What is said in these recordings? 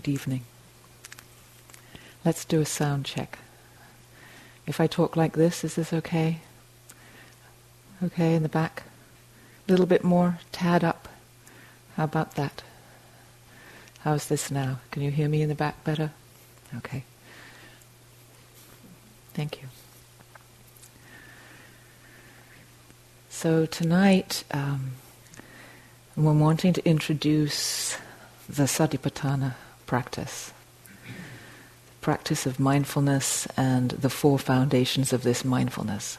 Good evening. Let's do a sound check. If I talk like this, is this okay? Okay, in the back? A little bit more, tad up. How about that? How's this now? Can you hear me in the back better? Okay. Thank you. So tonight, we're wanting to introduce the Satipatthana practice, the practice of mindfulness and the four foundations of this mindfulness,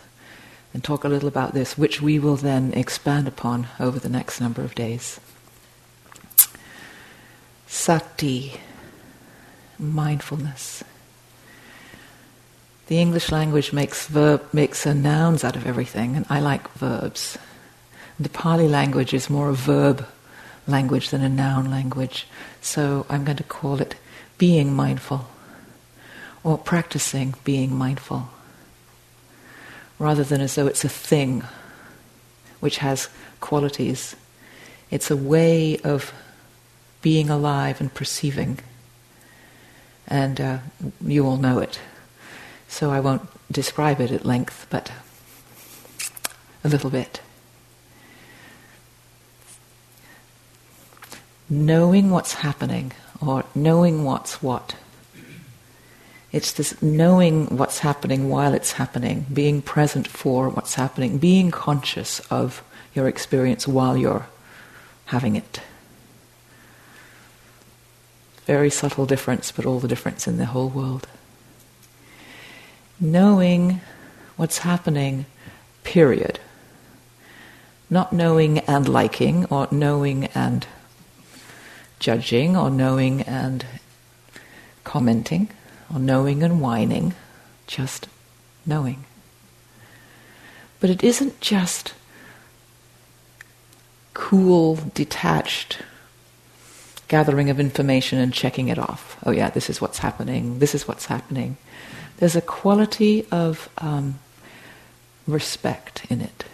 and talk a little about this, which we will then expand upon over the next number of days. Sati, mindfulness. The English language makes nouns out of everything, and I like verbs. The Pali language is more a verb language than a noun language, so I'm going to call it being mindful, or practicing being mindful, rather than as though it's a thing which has qualities. It's a way of being alive and perceiving, and you all know it. So I won't describe it at length, but a little bit. Knowing what's happening, or knowing what's what. It's this knowing what's happening while it's happening, being present for what's happening, being conscious of your experience while you're having it. Very subtle difference, but all the difference in the whole world. Knowing what's happening, period. Not knowing and liking, or knowing and judging, or knowing and commenting, or knowing and whining, just knowing. But it isn't just cool, detached gathering of information and checking it off. Oh yeah, this is what's happening, this is what's happening. There's a quality of respect in it.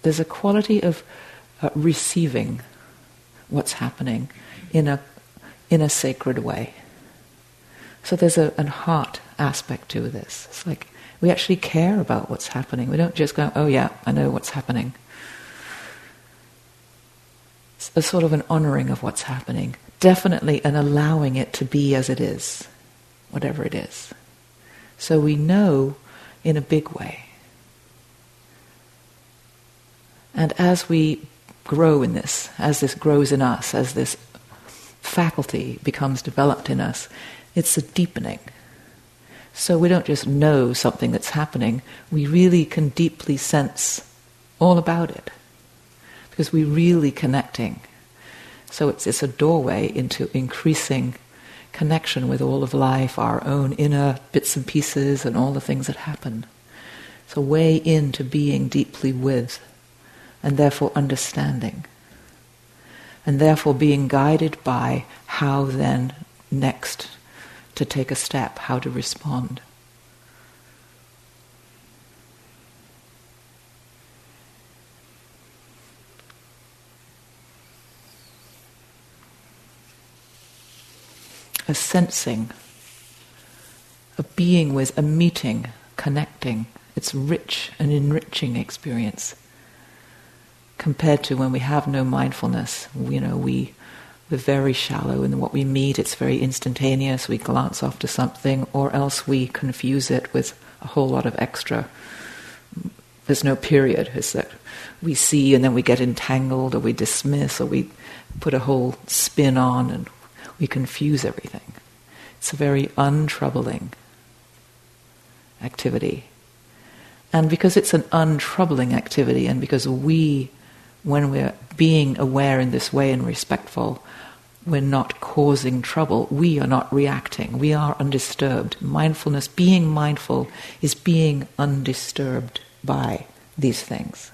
There's a quality of receiving what's happening in a sacred way. So there's a heart aspect to this. It's like we actually care about what's happening. We don't just go, oh yeah, I know what's happening. It's a sort of an honoring of what's happening. Definitely an allowing it to be as it is, whatever it is. So we know in a big way. And as we grow in this, as this grows in us, as this faculty becomes developed in us, it's a deepening. So we don't just know something that's happening, we really can deeply sense all about it, because we're really connecting. So it's a doorway into increasing connection with all of life, our own inner bits and pieces and all the things that happen. It's a way into being deeply with, and therefore understanding, and therefore being guided by how then next to take a step, how to respond. A sensing, a being with, a meeting, connecting. It's rich, an enriching experience compared to when we have no mindfulness. You know, we're very shallow in what we meet. It's very instantaneous. We glance off to something, or else we confuse it with a whole lot of extra. There's no period. It's that we see and then we get entangled, or we dismiss, or we put a whole spin on, and we confuse everything. It's a very untroubling activity. And because it's an untroubling activity, and because we, when we're being aware in this way and respectful, we're not causing trouble, we are not reacting, we are undisturbed. Mindfulness, being mindful, is being undisturbed by these things.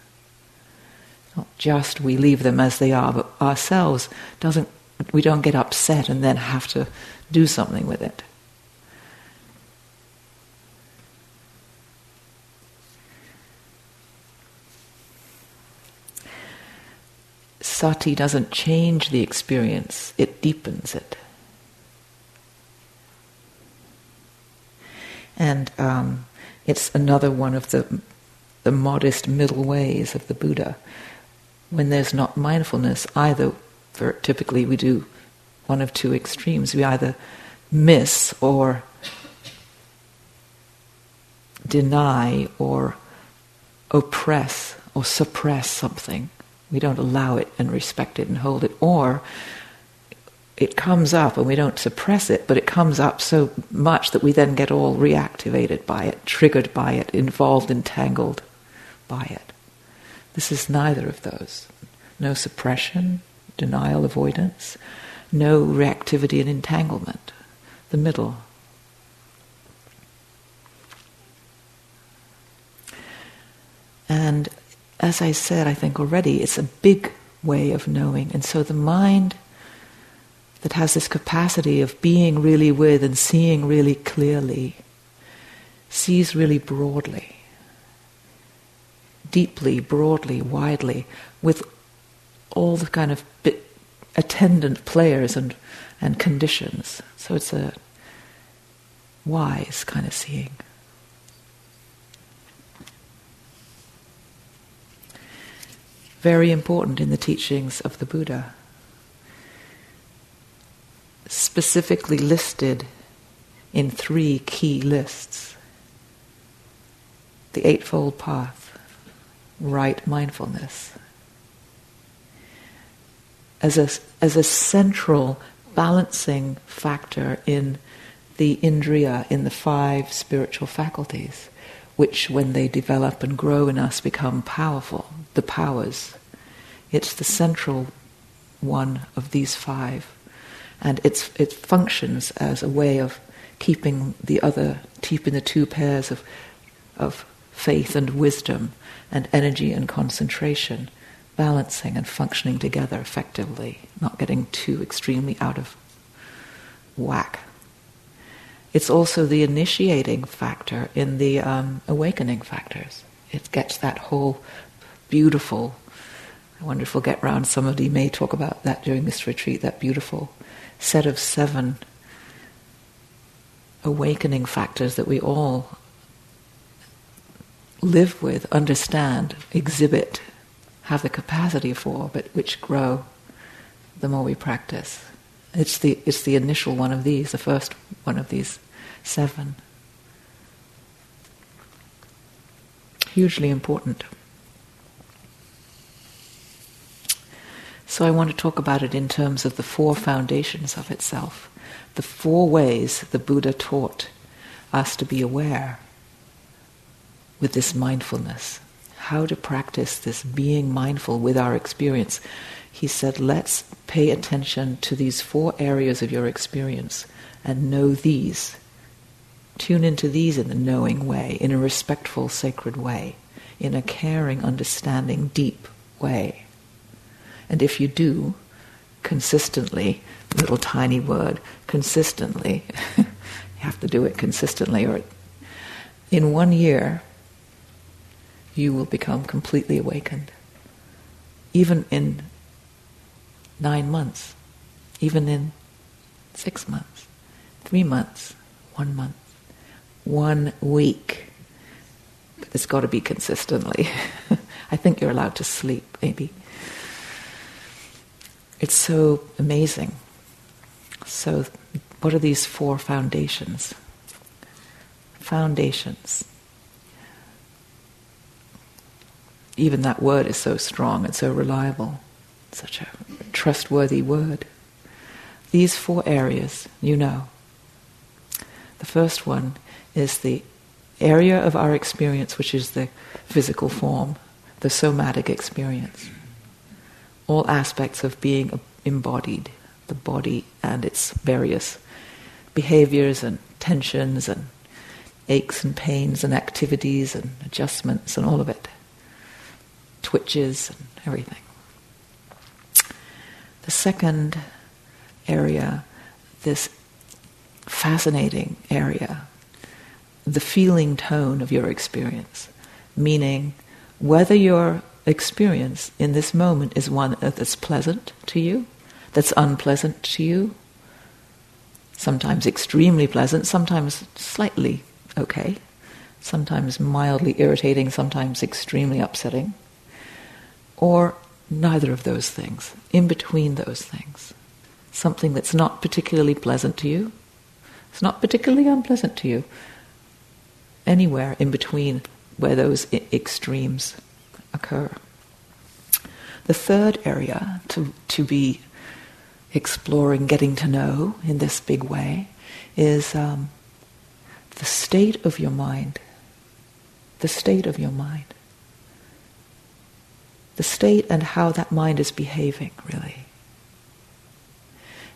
Not just we leave them as they are, but ourselves doesn't. We don't get upset and then have to do something with it. Sati doesn't change the experience, it deepens it. And it's another one of the modest middle ways of the Buddha. When there's not mindfulness, either typically we do one of two extremes. We either miss or deny or oppress or suppress something. We don't allow it and respect it and hold it. Or it comes up and we don't suppress it, but it comes up so much that we then get all reactivated by it, triggered by it, involved, entangled by it. This is neither of those. No suppression, denial, avoidance, no reactivity and entanglement. The middle. And as I said, I think already, it's a big way of knowing. And so the mind that has this capacity of being really with and seeing really clearly, sees really broadly, deeply, broadly, widely, with all the kind of attendant players and conditions. So it's a wise kind of seeing. Very important in the teachings of the Buddha. Specifically listed in 3 key lists. The Eightfold Path, right mindfulness. As a central balancing factor in the Indriya, in the 5 spiritual faculties, which when they develop and grow in us become powerful, the powers. It's the central one of these 5. And it functions as a way of keeping the 2 pairs of faith and wisdom and energy and concentration, balancing and functioning together effectively, not getting too extremely out of whack. It's also the initiating factor in the awakening factors. It gets that whole beautiful, I wonder if we'll get round, somebody may talk about that during this retreat, that beautiful set of 7 awakening factors that we all live with, understand, exhibit, have the capacity for, but which grow the more we practice. It's the initial one of these, the first one of these 7. Hugely important. So I want to talk about it in terms of the 4 foundations of itself, the 4 ways the Buddha taught us to be aware with this mindfulness, how to practice this being mindful with our experience. He said, let's pay attention to these 4 areas of your experience and know these. Tune into these in a knowing way, in a respectful, sacred way, in a caring, understanding, deep way. And if you do, consistently, little tiny word, consistently, you have to do it consistently, or in 1 year, you will become completely awakened. Even in 9 months, even in 6 months, 3 months, 1 month, 1 week. But it's got to be consistently. I think you're allowed to sleep, maybe. It's so amazing. So what are these 4 foundations? Foundations. Even that word is so strong and so reliable. Such a trustworthy word. These 4 areas, you know. The first one is the area of our experience, which is the physical form, the somatic experience. All aspects of being embodied, the body and its various behaviors and tensions and aches and pains and activities and adjustments and all of it, twitches and everything. The second area, this fascinating area, the feeling tone of your experience, meaning whether you're experience in this moment is one that's pleasant to you, that's unpleasant to you, sometimes extremely pleasant, sometimes slightly okay, sometimes mildly irritating, sometimes extremely upsetting, or neither of those things, in between those things. Something that's not particularly pleasant to you, it's not particularly unpleasant to you, anywhere in between where those extremes occur. The third area to be exploring, getting to know in this big way is the state of your mind. The state of your mind. The state and how that mind is behaving, really.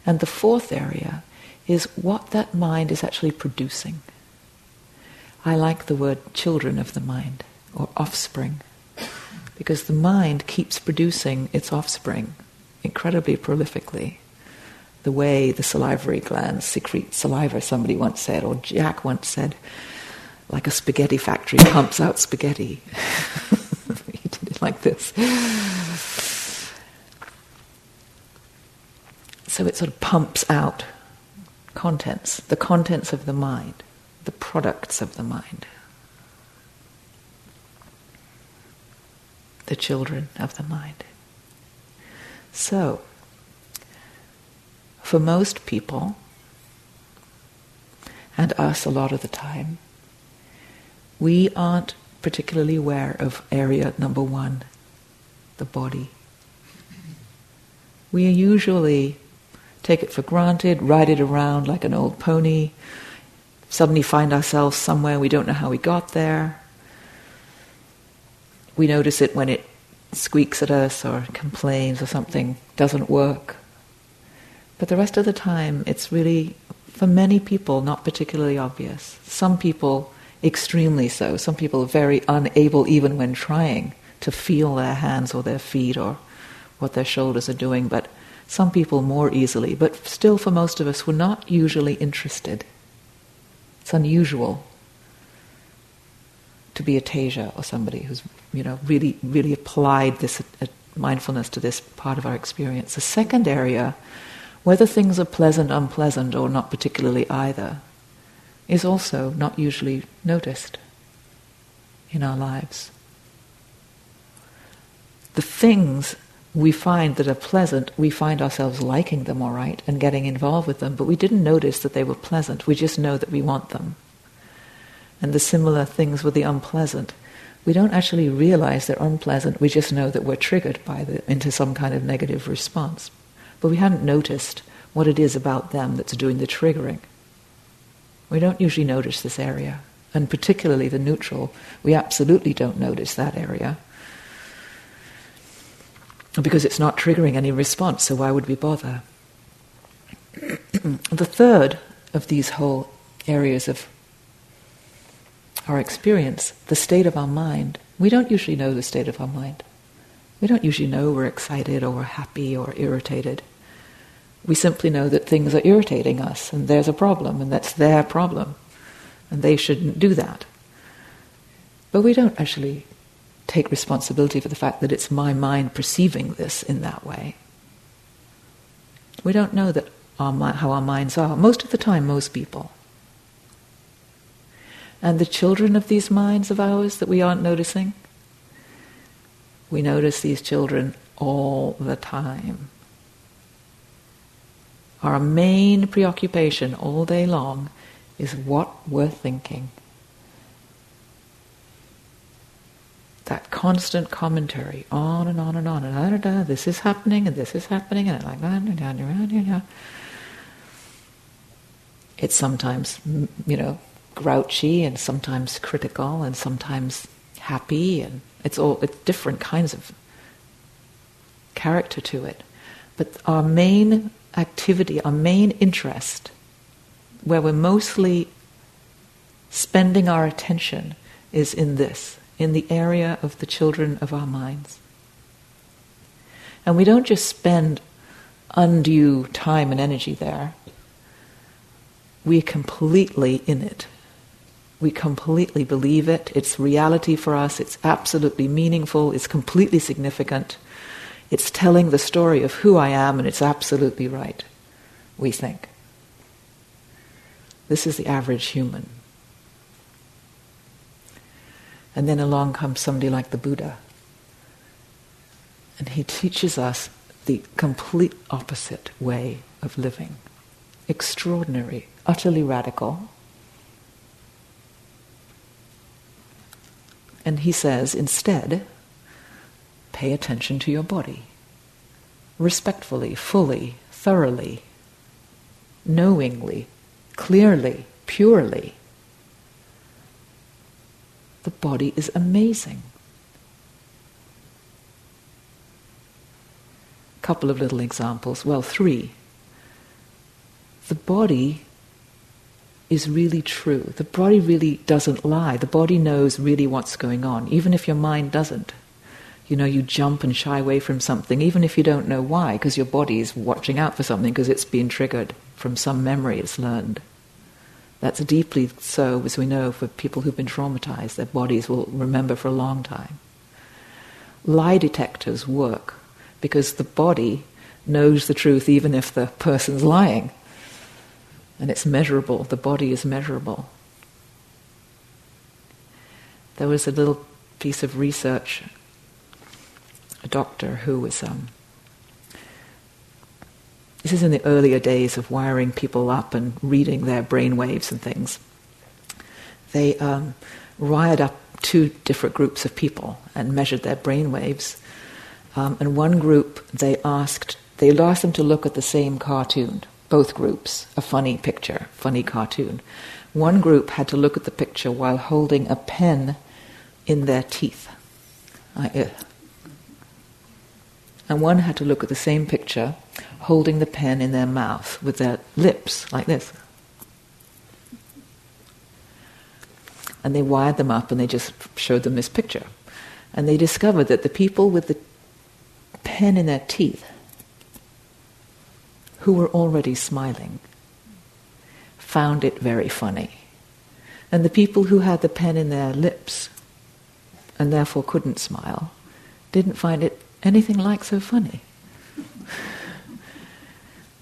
And the fourth area is what that mind is actually producing. I like the word children of the mind, or offspring, because the mind keeps producing its offspring incredibly prolifically. The way the salivary glands secrete saliva, somebody once said, or Jack once said, like a spaghetti factory pumps out spaghetti. He did it like this. So it sort of pumps out contents, the contents of the mind, the products of the mind. The children of the mind. So, for most people, and us a lot of the time, we aren't particularly aware of area number one, the body. We usually take it for granted, ride it around like an old pony, suddenly find ourselves somewhere we don't know how we got there. We notice it when it squeaks at us or complains or something doesn't work. But the rest of the time, it's really, for many people, not particularly obvious. Some people, extremely so. Some people are very unable, even when trying, to feel their hands or their feet or what their shoulders are doing. But some people more easily. But still, for most of us, we're not usually interested. It's unusual to be a Tasia or somebody who's, really, really applied this mindfulness to this part of our experience. The second area, whether things are pleasant, unpleasant, or not particularly either, is also not usually noticed in our lives. The things we find that are pleasant, we find ourselves liking them, all right, and getting involved with them, but we didn't notice that they were pleasant. We just know that we want them. And the similar things with the unpleasant. We don't actually realize they're unpleasant, we just know that we're triggered by them into some kind of negative response. But we haven't noticed what it is about them that's doing the triggering. We don't usually notice this area, and particularly the neutral, we absolutely don't notice that area. Because it's not triggering any response, so why would we bother? The third of these whole areas of our experience, the state of our mind, we don't usually know the state of our mind. We don't usually know we're excited or we're happy or irritated. We simply know that things are irritating us and there's a problem and that's their problem and they shouldn't do that. But we don't actually take responsibility for the fact that it's my mind perceiving this in that way. We don't know that how our minds are, most of the time, most people. And the children of these minds of ours that we aren't noticing, we notice these children all the time. Our main preoccupation all day long is what we're thinking. That constant commentary, on and on and on, and da da da, this is happening, and this is happening, and like that, da da da da da. It's sometimes, grouchy and sometimes critical and sometimes happy, and it's different kinds of character to it. But our main activity, our main interest, where we're mostly spending our attention, is in this, in the area of the children of our minds. And we don't just spend undue time and energy there. We're completely in it. We completely believe it, it's reality for us, it's absolutely meaningful, it's completely significant, it's telling the story of who I am and it's absolutely right, we think. This is the average human. And then along comes somebody like the Buddha. And he teaches us the complete opposite way of living. Extraordinary, utterly radical. And he says, instead, pay attention to your body. Respectfully, fully, thoroughly, knowingly, clearly, purely. The body is amazing. A couple of little examples. Well, three. The body is really true. The body really doesn't lie. The body knows really what's going on, even if your mind doesn't. You know, you jump and shy away from something, even if you don't know why, because your body is watching out for something, because it's been triggered from some memory it's learned. That's deeply so, as we know, for people who've been traumatized. Their bodies will remember for a long time. Lie detectors work, because the body knows the truth even if the person's lying. And it's measurable. The body is measurable. There was a little piece of research. A doctor who was, this is in the earlier days of wiring people up and reading their brain waves and things. They wired up two different groups of people and measured their brain waves. And one group they asked them to look at the same cartoon, both groups, a funny picture, funny cartoon. One group had to look at the picture while holding a pen in their teeth. And one had to look at the same picture holding the pen in their mouth with their lips like this. And they wired them up and they just showed them this picture. And they discovered that the people with the pen in their teeth, who were already smiling, found it very funny. And the people who had the pen in their lips and therefore couldn't smile didn't find it anything like so funny.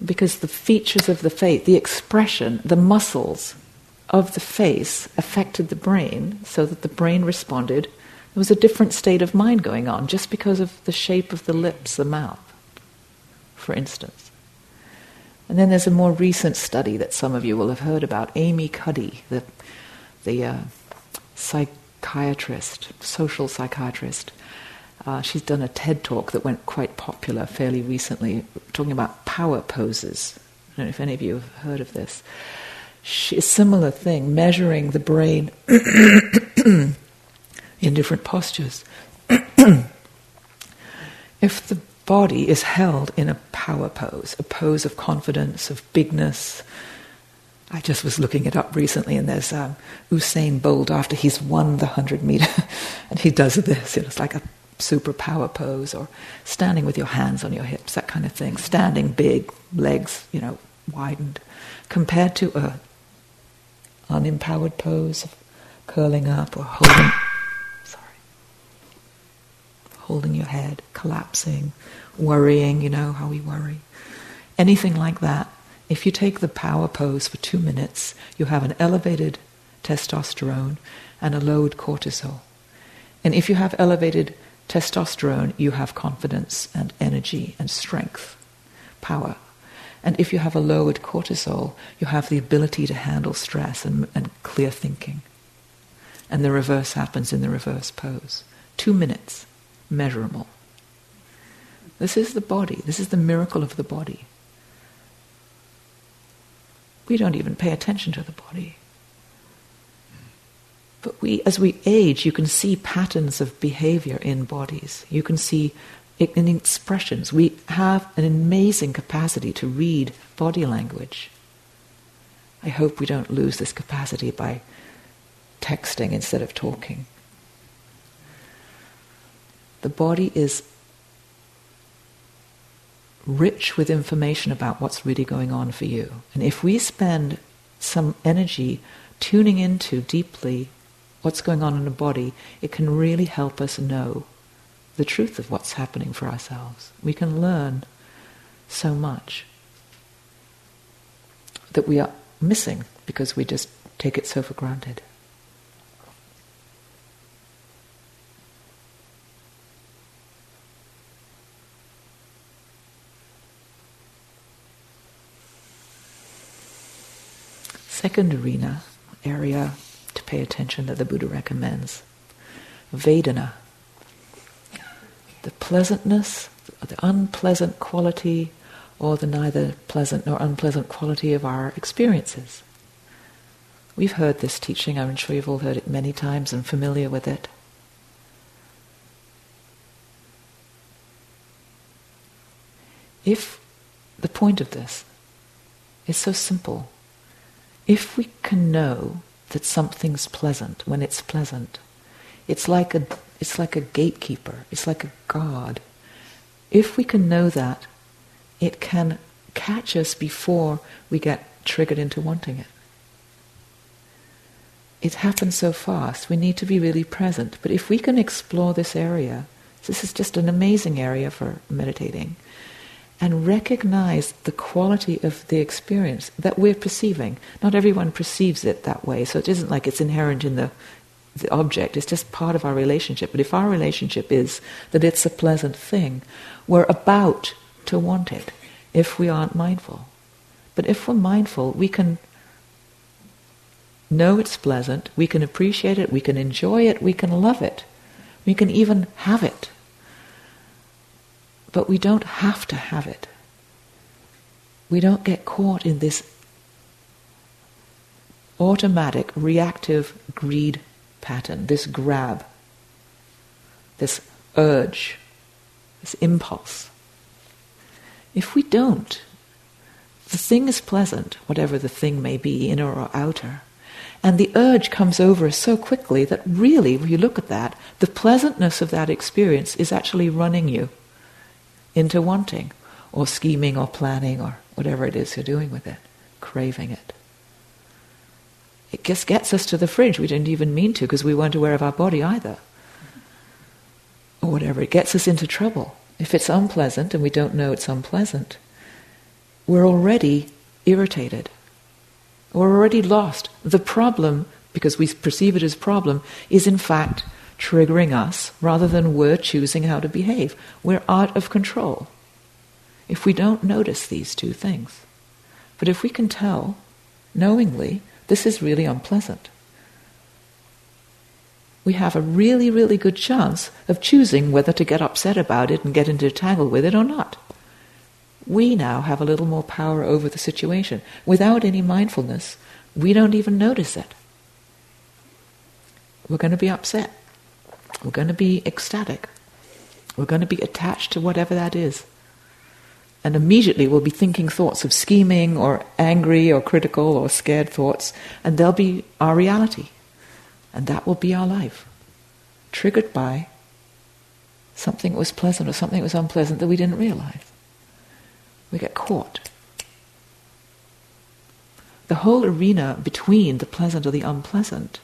Because the features of the face, the expression, the muscles of the face affected the brain so that the brain responded. There was a different state of mind going on just because of the shape of the lips, the mouth, for instance. And then there's a more recent study that some of you will have heard about, Amy Cuddy, the psychiatrist, social psychiatrist. She's done a TED talk that went quite popular fairly recently, talking about power poses. I don't know if any of you have heard of this. A similar thing, measuring the brain in different postures. If the body is held in a power pose, a pose of confidence, of bigness. I just was looking it up recently, and there's Usain Bolt after he's won the 100-meter, and he does this. It's like a super power pose, or standing with your hands on your hips, that kind of thing. Standing big, legs, widened, compared to a unempowered pose of curling up or holding your head, collapsing, worrying. You know how we worry. Anything like that. If you take the power pose for 2 minutes, you have an elevated testosterone and a lowered cortisol. And if you have elevated testosterone, you have confidence and energy and strength, power. And if you have a lowered cortisol, you have the ability to handle stress and clear thinking. And the reverse happens in the reverse pose. 2 minutes, measurable. This is the body. This is the miracle of the body. We don't even pay attention to the body. But as we age, you can see patterns of behavior in bodies. You can see it in expressions. We have an amazing capacity to read body language. I hope we don't lose this capacity by texting instead of talking. The body is rich with information about what's really going on for you. And if we spend some energy tuning into deeply what's going on in the body, it can really help us know the truth of what's happening for ourselves. We can learn so much that we are missing because we just take it so for granted. Second area to pay attention that the Buddha recommends, Vedana, the pleasantness, the unpleasant quality, or the neither pleasant nor unpleasant quality of our experiences. We've heard this teaching, I'm sure you've all heard it many times and familiar with it. If the point of this is so simple, if we can know that something's pleasant when it's pleasant, it's like a gatekeeper, it's like a guard. If we can know that, it can catch us before we get triggered into wanting it. It happens so fast, we need to be really present. But if we can explore this area, this is just an amazing area for meditating, and recognize the quality of the experience that we're perceiving. Not everyone perceives it that way, so it isn't like it's inherent in the object, it's just part of our relationship. But if our relationship is that it's a pleasant thing, we're about to want it if we aren't mindful. But if we're mindful, we can know it's pleasant, we can appreciate it, we can enjoy it, we can love it, we can even have it. But we don't have to have it. We don't get caught in this automatic, reactive greed pattern, this grab, this urge, this impulse. If we don't, the thing is pleasant, whatever the thing may be, inner or outer, and the urge comes over us so quickly that really, when you look at that, the pleasantness of that experience is actually running you into wanting, or scheming, or planning, or whatever it is you're doing with it, craving it. It just gets us to the fridge. We didn't even mean to, because we weren't aware of our body either. Or whatever, it gets us into trouble. If it's unpleasant, and we don't know it's unpleasant, we're already irritated. We're already lost. The problem, because we perceive it as problem, is in fact triggering us rather than we're choosing how to behave. We're out of control if we don't notice these two things. But if we can tell knowingly, this is really unpleasant, we have a really, really good chance of choosing whether to get upset about it and get into a tangle with it or not. We now have a little more power over the situation. Without any mindfulness, we don't even notice it. We're going to be upset. We're going to be ecstatic. We're going to be attached to whatever that is. And immediately we'll be thinking thoughts of scheming or angry or critical or scared thoughts, and they'll be our reality. And that will be our life, triggered by something that was pleasant or something that was unpleasant that we didn't realize. We get caught. The whole arena between the pleasant or the unpleasant,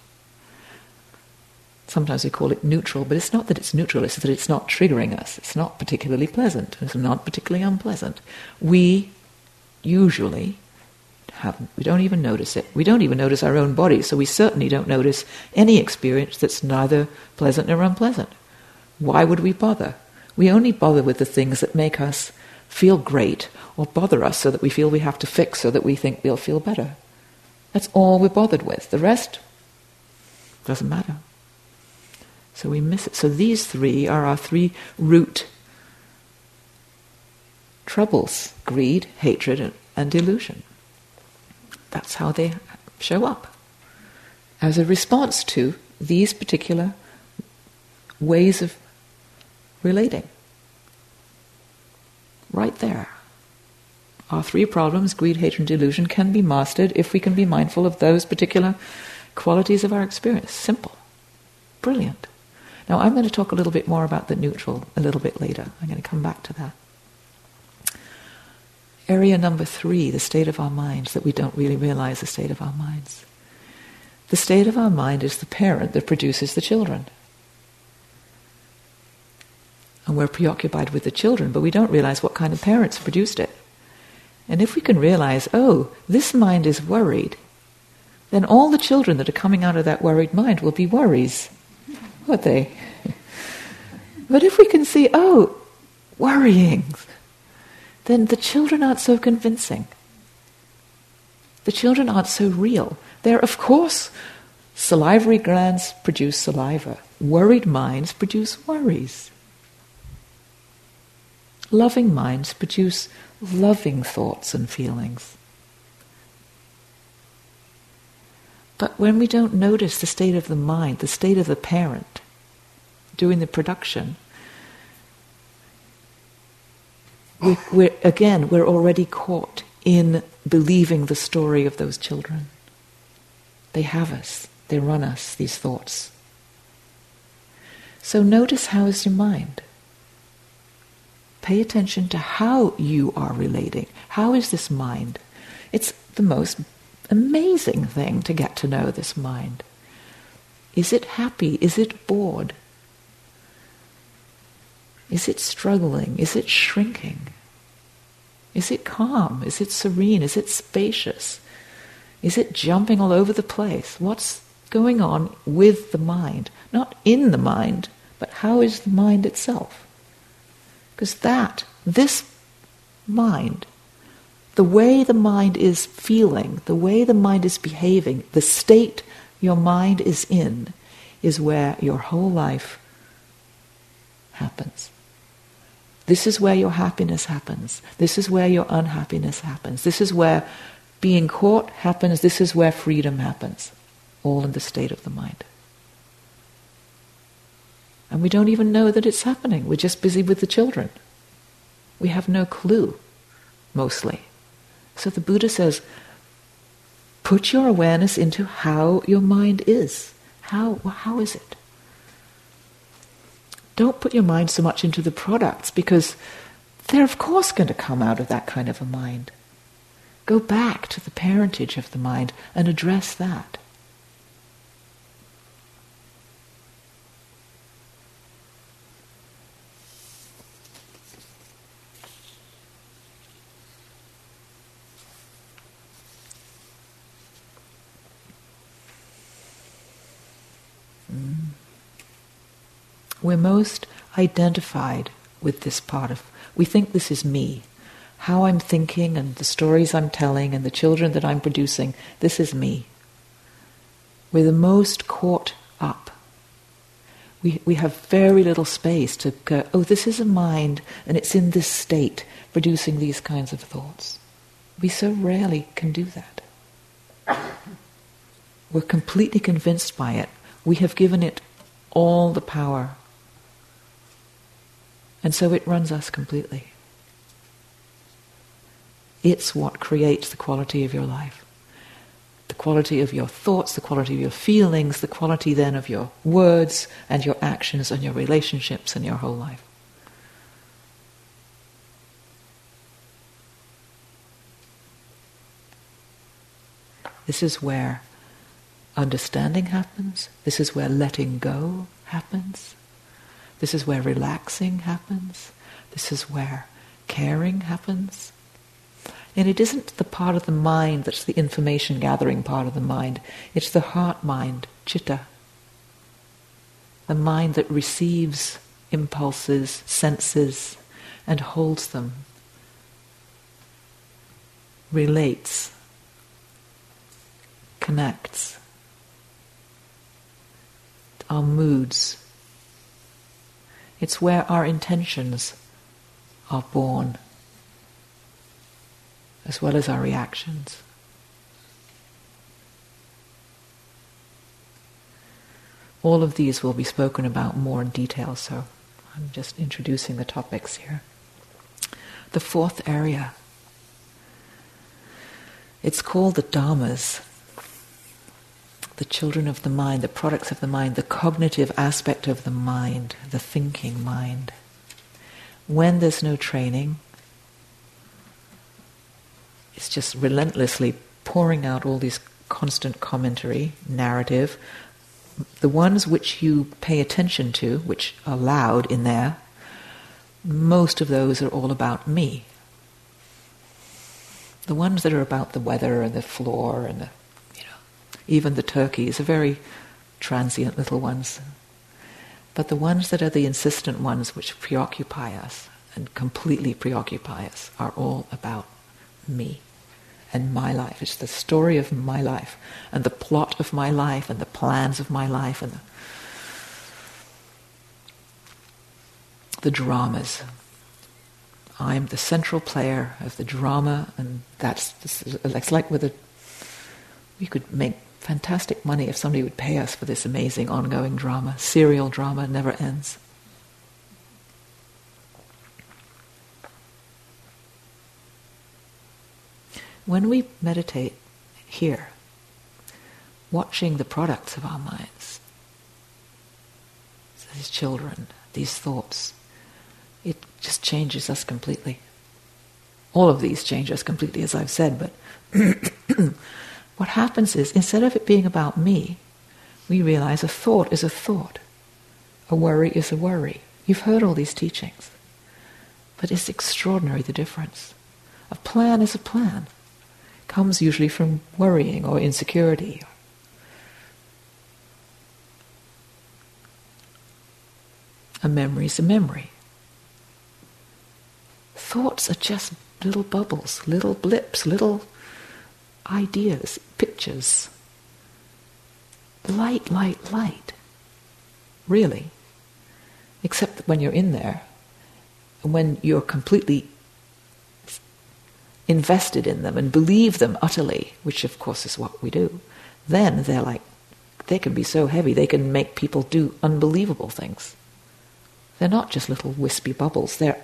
sometimes we call it neutral, but it's not that it's neutral, it's that it's not triggering us. It's not particularly pleasant, it's not particularly unpleasant. We usually haven't. We don't even notice it. We don't even notice our own body, so we certainly don't notice any experience that's neither pleasant nor unpleasant. Why would we bother? We only bother with the things that make us feel great or bother us so that we feel we have to fix so that we think we'll feel better. That's all we're bothered with. The rest doesn't matter. So we miss it. So these three are our three root troubles: greed, hatred, and delusion. That's how they show up, as a response to these particular ways of relating. Right there. Our three problems, greed, hatred, and delusion, can be mastered if we can be mindful of those particular qualities of our experience. Simple. Brilliant. Now, I'm going to talk a little bit more about the neutral a little bit later. I'm going to come back to that. Area number 3, the state of our minds, that we don't really realize the state of our minds. The state of our mind is the parent that produces the children. And we're preoccupied with the children, but we don't realize what kind of parents produced it. And if we can realize, oh, this mind is worried, then all the children that are coming out of that worried mind will be worries. Would they? But if we can see, oh, worrying, then the children aren't so convincing. The children aren't so real. They're, of course, salivary glands produce saliva. Worried minds produce worries. Loving minds produce loving thoughts and feelings. But when we don't notice the state of the mind, the state of the parent doing the production, we're already caught in believing the story of those children. They have us, they run us, these thoughts. So notice, how is your mind? Pay attention to how you are relating. How is this mind? It's the most amazing thing to get to know this mind. Is it happy? Is it bored? Is it struggling? Is it shrinking? Is it calm? Is it serene? Is it spacious? Is it jumping all over the place? What's going on with the mind? Not in the mind, but how is the mind itself? Because this mind, the way the mind is feeling, the way the mind is behaving, the state your mind is in, is where your whole life happens. This is where your happiness happens. This is where your unhappiness happens. This is where being caught happens. This is where freedom happens. All in the state of the mind. And we don't even know that it's happening. We're just busy with the children. We have no clue, mostly. So the Buddha says, put your awareness into how your mind is. How is it? Don't put your mind so much into the products, because they're of course going to come out of that kind of a mind. Go back to the parentage of the mind and address that. We're most identified with this part of, we think this is me. How I'm thinking and the stories I'm telling and the children that I'm producing, this is me. We're the most caught up. We have very little space to go, oh, this is a mind and it's in this state producing these kinds of thoughts. We so rarely can do that. We're completely convinced by it. We have given it all the power. And so it runs us completely. It's what creates the quality of your life. The quality of your thoughts, the quality of your feelings, the quality then of your words and your actions and your relationships and your whole life. This is where understanding happens. This is where letting go happens. This is where relaxing happens. This is where caring happens. And it isn't the part of the mind that's the information gathering part of the mind. It's the heart mind, citta. The mind that receives impulses, senses, and holds them. Relates. Connects. Our moods. It's where our intentions are born, as well as our reactions. All of these will be spoken about more in detail, so I'm just introducing the topics here. The fourth area. It's called the dharmas. The children of the mind, the products of the mind, the cognitive aspect of the mind, the thinking mind. When there's no training, it's just relentlessly pouring out all these constant commentary, narrative. The ones which you pay attention to, which are loud in there, most of those are all about me. The ones that are about the weather and the floor and the even the turkeys are very transient little ones. But the ones that are the insistent ones which preoccupy us and completely preoccupy us are all about me and my life. It's the story of my life and the plot of my life and the plans of my life and the dramas. I'm the central player of the drama, and that's like with a... We could make fantastic money if somebody would pay us for this amazing ongoing drama. Serial drama never ends. When we meditate here, watching the products of our minds, so these children, these thoughts, it just changes us completely. All of these change us completely, as I've said, but what happens is, instead of it being about me, we realize a thought is a thought. A worry is a worry. You've heard all these teachings, but it's extraordinary, the difference. A plan is a plan. It comes usually from worrying or insecurity. A memory is a memory. Thoughts are just little bubbles, little blips, little ideas, pictures. Light. Really. Except that when you're in there, and when you're completely invested in them and believe them utterly, which of course is what we do, then they're like, they can be so heavy, they can make people do unbelievable things. They're not just little wispy bubbles, they're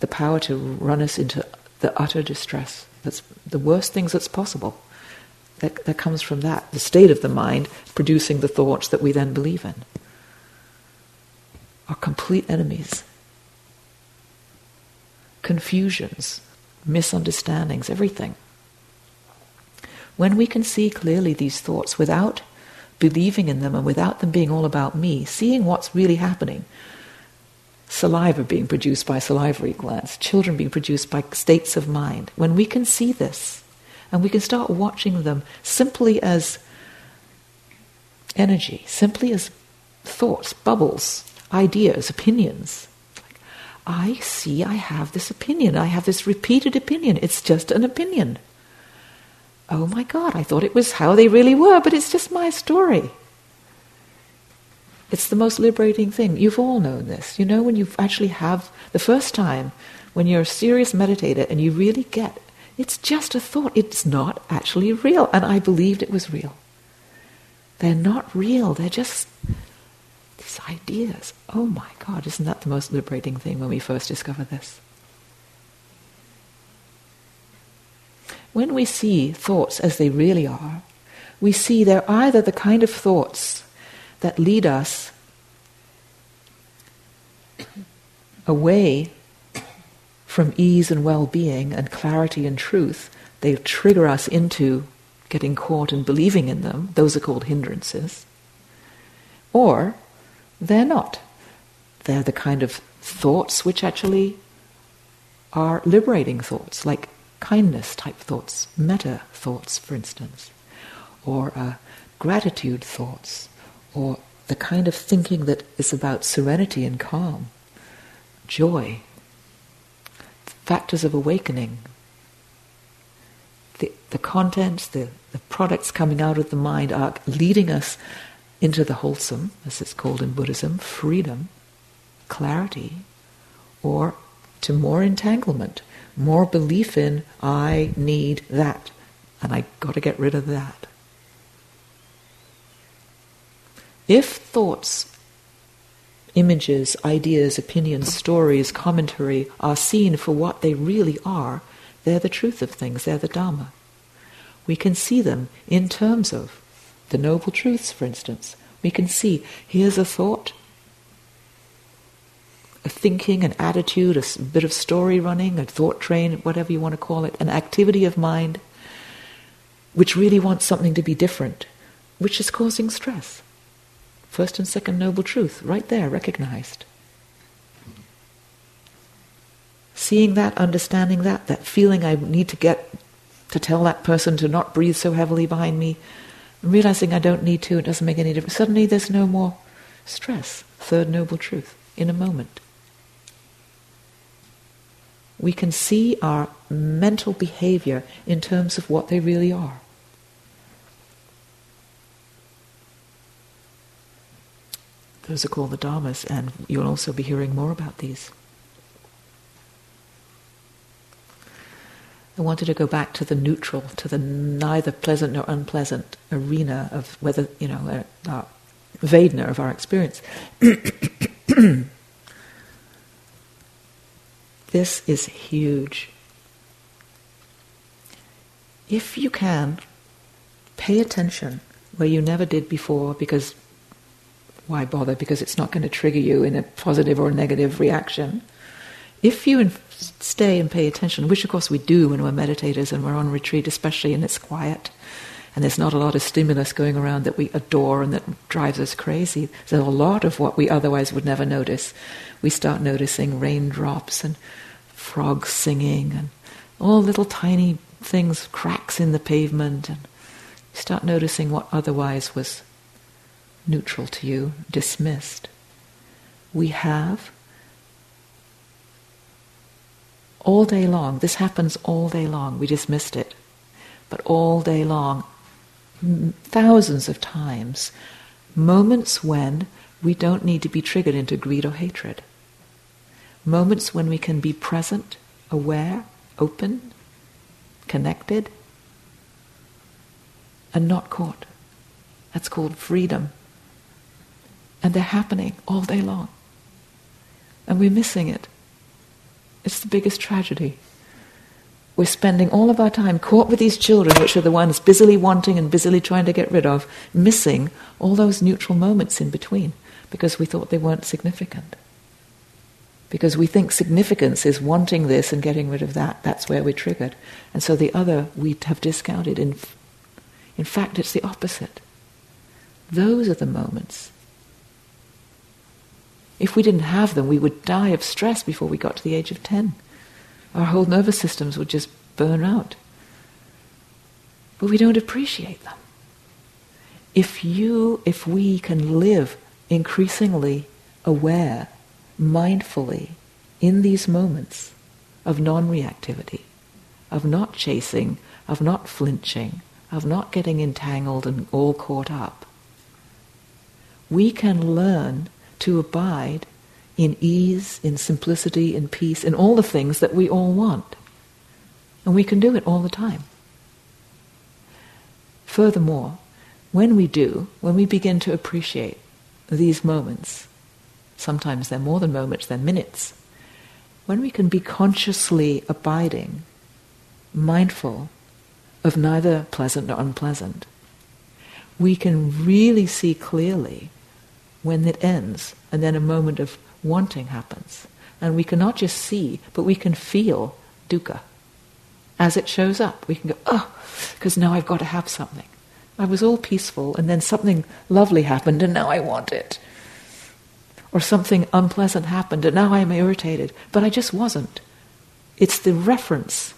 the power to run us into the utter distress. That's the worst things that's possible. That comes from that, the state of the mind producing the thoughts that we then believe in. Our complete enemies. Confusions, misunderstandings, everything. When we can see clearly these thoughts without believing in them and without them being all about me, seeing what's really happening, saliva being produced by salivary glands, children being produced by states of mind. When we can see this, and we can start watching them simply as energy, simply as thoughts, bubbles, ideas, opinions. I see I have this opinion. I have this repeated opinion. It's just an opinion. Oh my God, I thought it was how they really were, but it's just my story. It's the most liberating thing. You've all known this. You know when you actually have, the first time, when you're a serious meditator and you really get, it's just a thought. It's not actually real. And I believed it was real. They're not real. They're just... these ideas. Oh my God, isn't that the most liberating thing when we first discover this? When we see thoughts as they really are, we see they're either the kind of thoughts that lead us away from ease and well-being and clarity and truth. They trigger us into getting caught and believing in them. Those are called hindrances. Or they're not. They're the kind of thoughts which actually are liberating thoughts, like kindness type thoughts, metta thoughts, for instance, or gratitude thoughts, or the kind of thinking that is about serenity and calm, joy, factors of awakening, the contents, the products coming out of the mind are leading us into the wholesome, as it's called in Buddhism, freedom, clarity, or to more entanglement, more belief in, I need that, and I got to get rid of that. If thoughts, images, ideas, opinions, stories, commentary are seen for what they really are, they're the truth of things, they're the Dharma. We can see them in terms of the Noble Truths, for instance. We can see, here's a thought, a thinking, an attitude, a bit of story running, a thought train, whatever you want to call it, an activity of mind which really wants something to be different, which is causing stress. First and second Noble Truth, right there, recognized. Seeing that, understanding that feeling I need to get to tell that person to not breathe so heavily behind me, realizing I don't need to, it doesn't make any difference. Suddenly there's no more stress. Third Noble Truth, in a moment. we can see our mental behavior in terms of what they really are. Those are called the Dharmas, and you'll also be hearing more about these. I wanted to go back to the neutral, to the neither pleasant nor unpleasant arena of whether, our Vedana of our experience. This is huge. If you can, pay attention where you never did before, because why bother? Because it's not going to trigger you in a positive or a negative reaction. If you stay and pay attention, which of course we do when we're meditators and we're on retreat especially, and it's quiet and there's not a lot of stimulus going around that we adore and that drives us crazy. There's a lot of what we otherwise would never notice. We start noticing raindrops and frogs singing and all little tiny things, cracks in the pavement, and you start noticing what otherwise was neutral to you, dismissed. We have all day long, this happens all day long, we dismissed it, but all day long, thousands of times, moments when we don't need to be triggered into greed or hatred. Moments when we can be present, aware, open, connected, and not caught. That's called freedom. And they're happening all day long. And we're missing it. It's the biggest tragedy. We're spending all of our time caught with these children, which are the ones busily wanting and busily trying to get rid of, missing all those neutral moments in between because we thought they weren't significant. Because we think significance is wanting this and getting rid of that. That's where we're triggered. And so the other we have discounted. In fact, it's the opposite. Those are the moments. If we didn't have them, we would die of stress before we got to the age of 10. Our whole nervous systems would just burn out. But we don't appreciate them. If we can live increasingly aware, mindfully, in these moments of non-reactivity, of not chasing, of not flinching, of not getting entangled and all caught up, we can learn to abide in ease, in simplicity, in peace, in all the things that we all want. And we can do it all the time. Furthermore, when we begin to appreciate these moments, sometimes they're more than moments, they're minutes, when we can be consciously abiding, mindful of neither pleasant nor unpleasant, we can really see clearly when it ends, and then a moment of wanting happens. And we can not just see, but we can feel dukkha. As it shows up, we can go, oh, because now I've got to have something. I was all peaceful, and then something lovely happened, and now I want it. Or something unpleasant happened, and now I am irritated. But I just wasn't. It's the reference.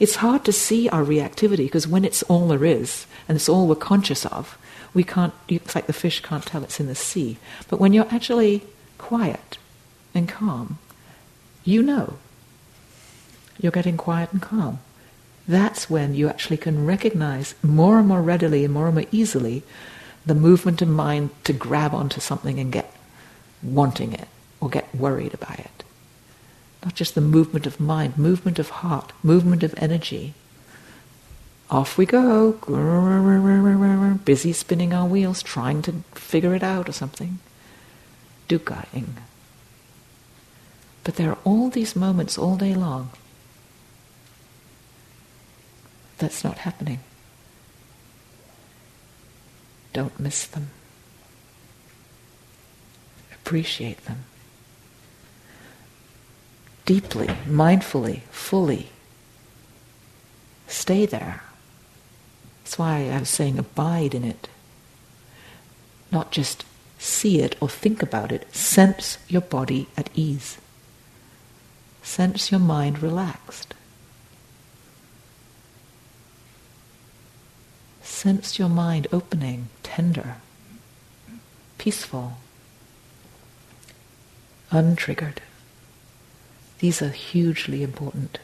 It's hard to see our reactivity, because when it's all there is, and it's all we're conscious of, we can't, it's like the fish can't tell it's in the sea. But when you're actually quiet and calm, you know you're getting quiet and calm. That's when you actually can recognize more and more readily and more easily the movement of mind to grab onto something and get wanting it or get worried about it. Not just the movement of mind, movement of heart, movement of energy. Off we go, busy spinning our wheels, trying to figure it out or something. Dukkha-ing. But there are all these moments all day long. That's not happening. Don't miss them. Appreciate them. Deeply, mindfully, fully. Stay there. That's why I was saying abide in it. Not just see it or think about it. Sense your body at ease. Sense your mind relaxed. Sense your mind opening, tender, peaceful, untriggered. These are hugely important.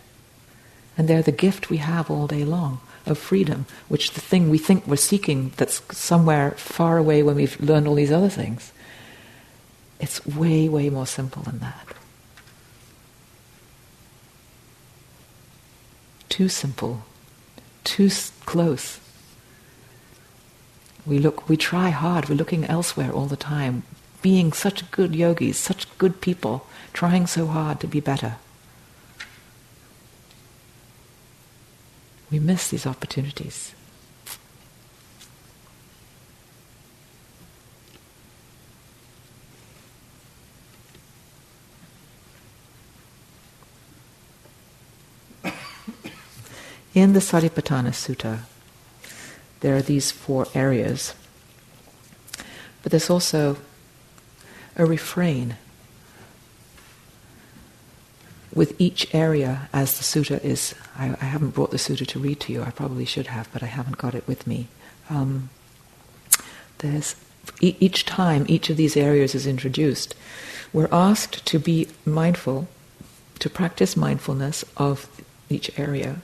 And they're the gift we have all day long of freedom, which the thing we think we're seeking that's somewhere far away when we've learned all these other things. It's way, way more simple than that. Too simple, too close. We try hard, we're looking elsewhere all the time, being such good yogis, such good people, trying so hard to be better. We miss these opportunities. In the Satipatthana Sutta, there are these four areas, but there's also a refrain with each area as the sutta is. I haven't brought the sutta to read to you. I probably should have, but I haven't got it with me. Each time each of these areas is introduced, we're asked to be mindful, to practice mindfulness of each area,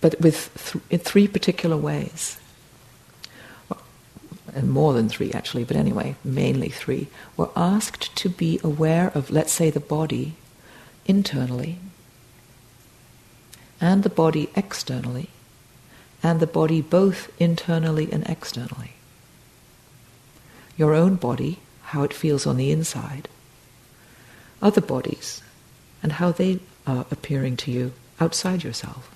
but in three particular ways. And more than three, actually, but anyway, mainly three. We're asked to be aware of, let's say, the body internally, and the body externally, and the body both internally and externally. Your own body, how it feels on the inside. Other bodies, and how they are appearing to you outside yourself.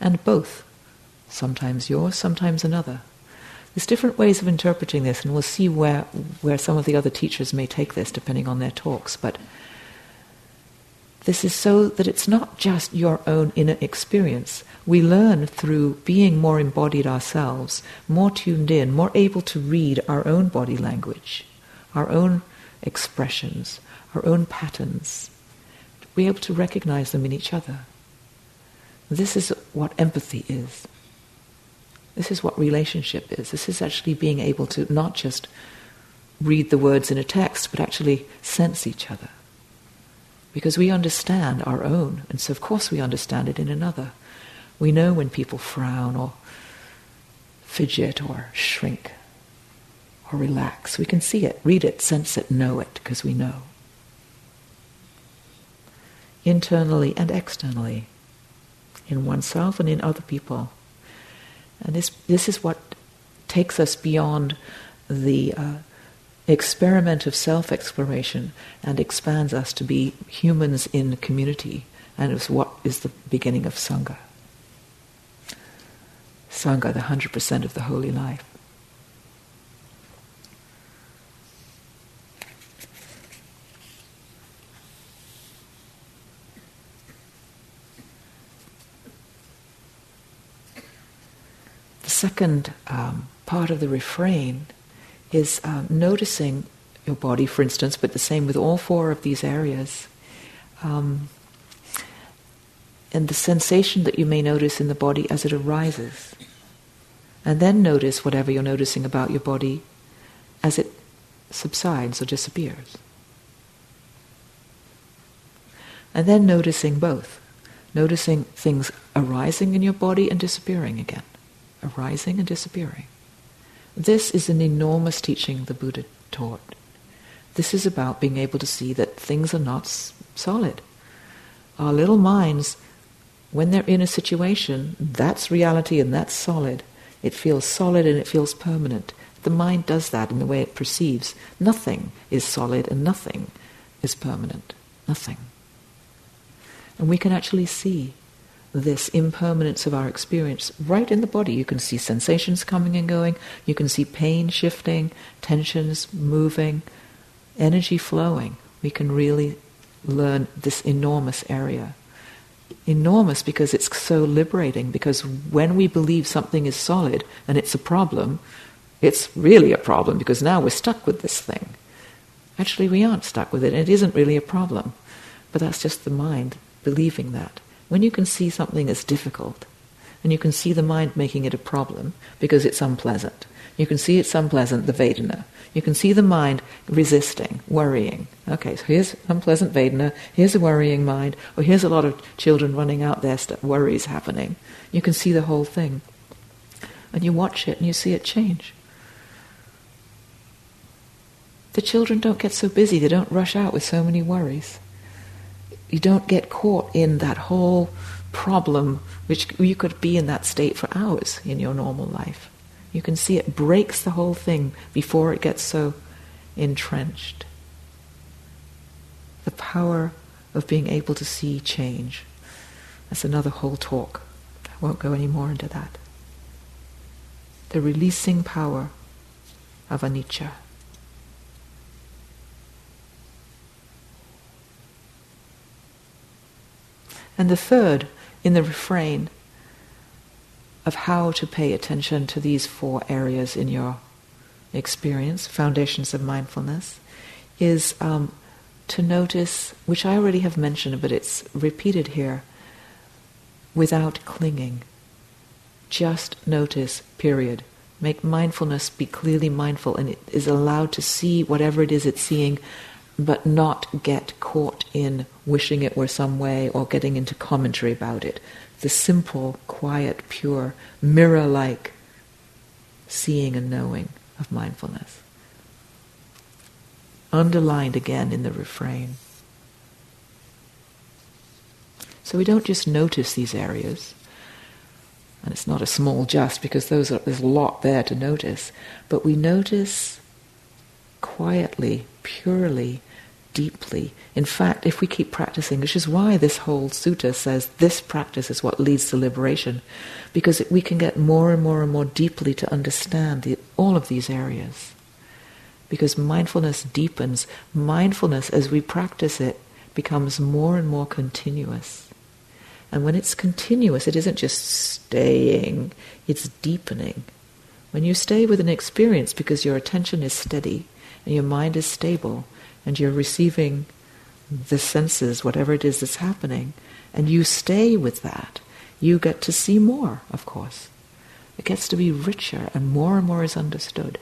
And both, sometimes yours, sometimes another. There's different ways of interpreting this, and we'll see where some of the other teachers may take this, depending on their talks, but this is so that it's not just your own inner experience. We learn through being more embodied ourselves, more tuned in, more able to read our own body language, our own expressions, our own patterns, to be able to recognize them in each other. This is what empathy is. This is what relationship is. This is actually being able to not just read the words in a text, but actually sense each other. Because we understand our own, and so of course we understand it in another. We know when people frown or fidget or shrink or relax. We can see it, read it, sense it, know it, because we know. Internally and externally, in oneself and in other people. And this is what takes us beyond the experiment of self-exploration and expands us to be humans in community, and it's what is the beginning of Sangha. Sangha, the 100% of the holy life. Second part of the refrain is noticing your body, for instance, but the same with all four of these areas, and the sensation that you may notice in the body as it arises. And then notice whatever you're noticing about your body as it subsides or disappears. And then noticing both, noticing things arising in your body and disappearing again. Arising and disappearing. This is an enormous teaching the Buddha taught. This is about being able to see that things are not solid. Our little minds, when they're in a situation, that's reality and that's solid. It feels solid and it feels permanent. The mind does that in the way it perceives. Nothing is solid and nothing is permanent. Nothing. And we can actually see this impermanence of our experience right in the body. You can see sensations coming and going. You can see pain shifting, tensions moving, energy flowing. We can really learn this enormous area. Enormous because it's so liberating, because when we believe something is solid and it's a problem, it's really a problem because now we're stuck with this thing. Actually, we aren't stuck with it. It isn't really a problem. But that's just the mind believing that. When you can see something as difficult and you can see the mind making it a problem because it's unpleasant. You can see it's unpleasant, the Vedana. You can see the mind resisting, worrying. Okay, so here's unpleasant Vedana, here's a worrying mind, or here's a lot of children running out there, worries happening. You can see the whole thing. And you watch it and you see it change. The children don't get so busy, they don't rush out with so many worries. You don't get caught in that whole problem, which you could be in that state for hours in your normal life. You can see it breaks the whole thing before it gets so entrenched. The power of being able to see change. That's another whole talk. I won't go any more into that. The releasing power of anicca. And the third, in the refrain of how to pay attention to these four areas in your experience, foundations of mindfulness, is to notice, which I already have mentioned, but it's repeated here, without clinging. Just notice, period. Make mindfulness be clearly mindful, and it is allowed to see whatever it is it's seeing, but not get caught in wishing it were some way or getting into commentary about it. The simple, quiet, pure, mirror-like seeing and knowing of mindfulness. Underlined again in the refrain. So we don't just notice these areas, and it's not a small just because there's a lot there to notice, but we notice quietly, purely, deeply. In fact, if we keep practicing, which is why this whole sutta says this practice is what leads to liberation, because we can get more and more and more deeply to understand all of these areas. Because mindfulness deepens. Mindfulness, as we practice it, becomes more and more continuous. And when it's continuous, it isn't just staying, it's deepening. When you stay with an experience because your attention is steady and your mind is stable, and you're receiving the senses, whatever it is that's happening, and you stay with that, you get to see more, of course. It gets to be richer, and more is understood.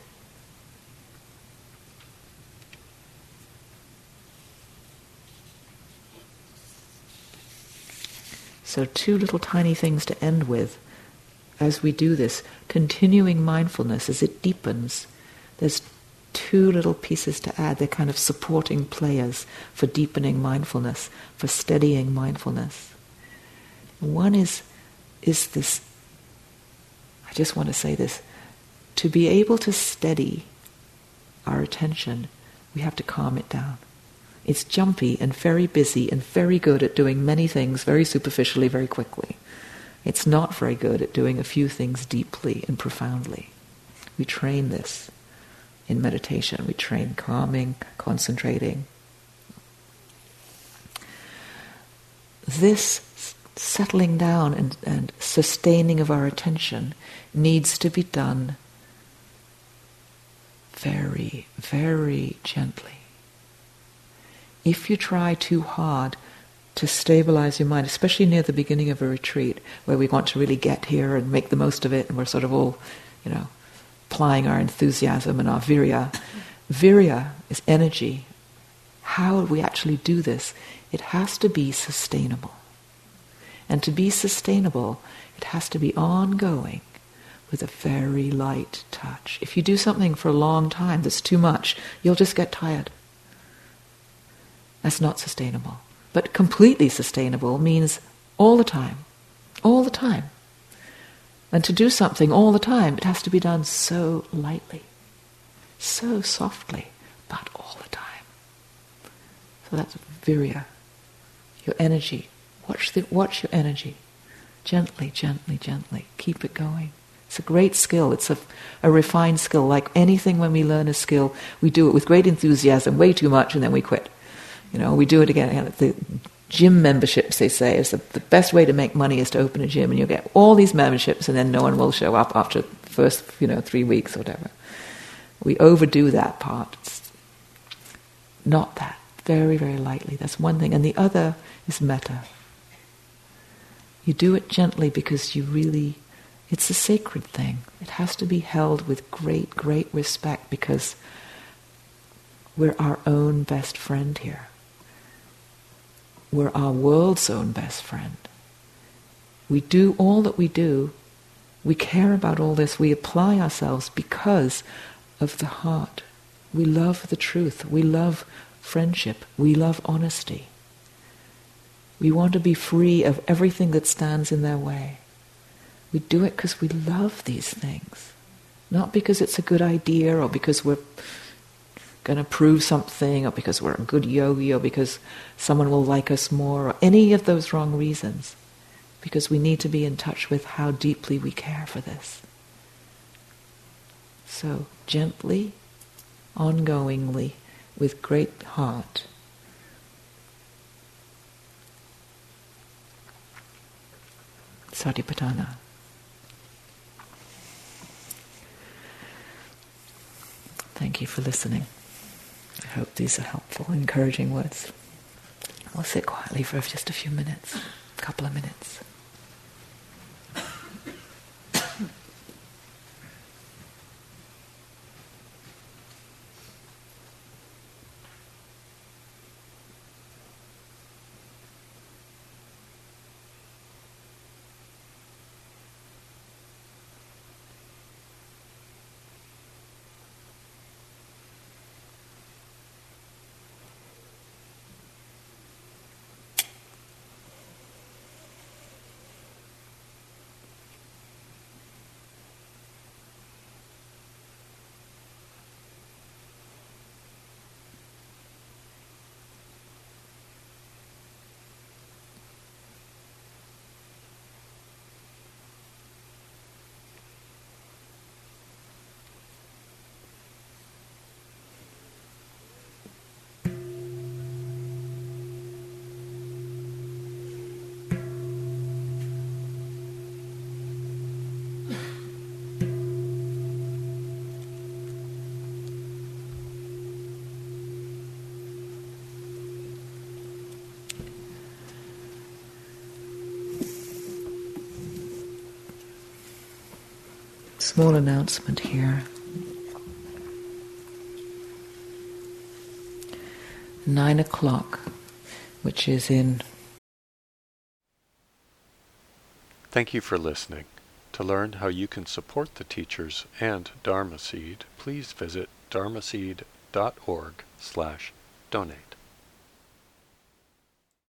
So two little tiny things to end with as we do this. Continuing mindfulness as it deepens, there's two little pieces to add. They're kind of supporting players for deepening mindfulness, for steadying mindfulness. One is this, I just want to say this, to be able to steady our attention, we have to calm it down. It's jumpy and very busy and very good at doing many things very superficially, very quickly. It's not very good at doing a few things deeply and profoundly. We train this. In meditation, we train calming, concentrating. This settling down and sustaining of our attention needs to be done very, very gently. If you try too hard to stabilize your mind, especially near the beginning of a retreat, where we want to really get here and make the most of it, and we're sort of all, applying our enthusiasm and our virya. Virya is energy. How do we actually do this? It has to be sustainable. And to be sustainable, it has to be ongoing with a very light touch. If you do something for a long time that's too much, you'll just get tired. That's not sustainable. But completely sustainable means all the time. All the time. And to do something all the time, it has to be done so lightly, so softly, but all the time. So that's virya, your energy. Watch your energy. Gently, gently, gently. Keep it going. It's a great skill. It's a refined skill. Like anything, when we learn a skill, we do it with great enthusiasm, way too much, and then we quit. We do it again. The gym memberships, they say, is the best way to make money is to open a gym, and you'll get all these memberships and then no one will show up after the first 3 weeks or whatever. We overdo that part. It's not that. Very, very lightly. That's one thing. And the other is metta. You do it gently because you really, it's a sacred thing. It has to be held with great, great respect because we're our own best friend here. We're our world's own best friend. We do all that we do. We care about all this. We apply ourselves because of the heart. We love the truth. We love friendship. We love honesty. We want to be free of everything that stands in their way. We do it because we love these things, not because it's a good idea or because we're going to prove something or because we're a good yogi or because someone will like us more or any of those wrong reasons, because we need to be in touch with how deeply we care for this. So gently, ongoingly, with great heart. Satipatthana. Thank you for listening. I hope these are helpful, encouraging words. We'll sit quietly for just a few minutes, a couple of minutes. Small announcement here. Nine 9:00, which is in... Thank you for listening. To learn how you can support the teachers and Dharmaseed, please visit dharmaseed.org/donate.